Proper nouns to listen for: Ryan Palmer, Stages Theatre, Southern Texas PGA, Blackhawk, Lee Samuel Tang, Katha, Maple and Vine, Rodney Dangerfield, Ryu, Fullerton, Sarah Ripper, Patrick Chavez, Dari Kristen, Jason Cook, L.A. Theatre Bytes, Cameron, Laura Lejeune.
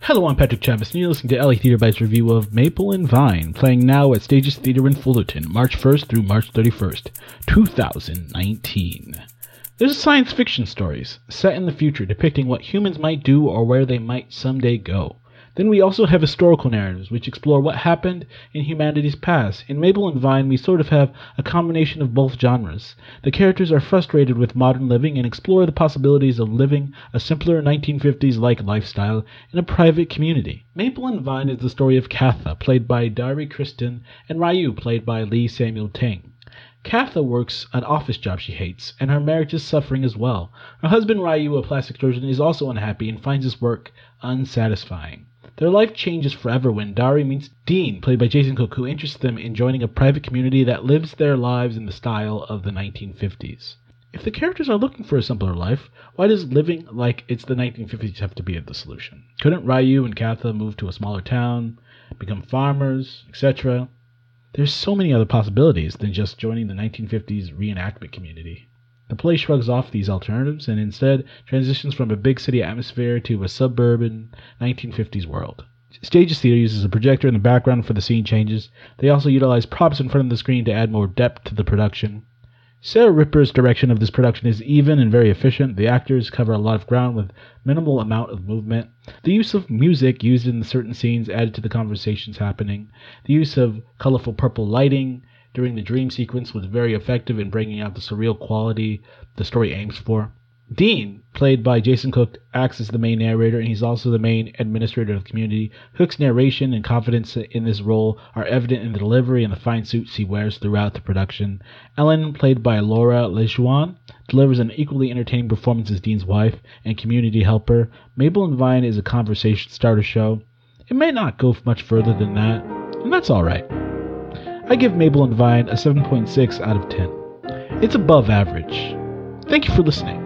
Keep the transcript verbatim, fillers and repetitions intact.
Hello, I'm Patrick Chavez, and you're listening to L A. Theatre Bytes review of Maple and Vine, playing now at Stages Theatre in Fullerton, March first through March thirty-first, two thousand nineteen. This is science fiction stories, set in the future, depicting what humans might do or where they might someday go. Then we also have historical narratives, which explore what happened in humanity's past. In Maple and Vine, we sort of have a combination of both genres. The characters are frustrated with modern living and explore the possibilities of living a simpler nineteen fifties-like lifestyle in a private community. Maple and Vine is the story of Katha, played by Dari Kristen, and Ryu, played by Lee Samuel Tang. Katha works an office job she hates, and her marriage is suffering as well. Her husband Ryu, a plastic surgeon, is also unhappy and finds his work unsatisfying. Their life changes forever when Dari meets Dean, played by Jason Cook, who interests them in joining a private community that lives their lives in the style of the nineteen fifties. If the characters are looking for a simpler life, why does living like it's the nineteen fifties have to be the solution? Couldn't Ryu and Katha move to a smaller town, become farmers, et cetera? There's so many other possibilities than just joining the nineteen fifties reenactment community. The play shrugs off these alternatives and instead transitions from a big city atmosphere to a suburban nineteen fifties world. Stages Theatre uses a projector in the background for the scene changes. They also utilize props in front of the screen to add more depth to the production. Sarah Ripper's direction of this production is even and very efficient. The actors cover a lot of ground with minimal amount of movement. The use of music used in certain scenes added to the conversations happening. The use of colorful purple lighting during the dream sequence was very effective in bringing out the surreal quality the story aims for. Dean, played by Jason Cook, acts as the main narrator, and he's also the main administrator of the community. Cook's narration and confidence in this role are evident in the delivery and the fine suits he wears throughout the production. Ellen, played by Laura Lejeune, delivers an equally entertaining performance as Dean's wife and community helper. Maple and Vine is a conversation starter show. It may not go much further than that, and that's alright. I give Maple and Vine a seven point six out of ten. It's above average. Thank you for listening.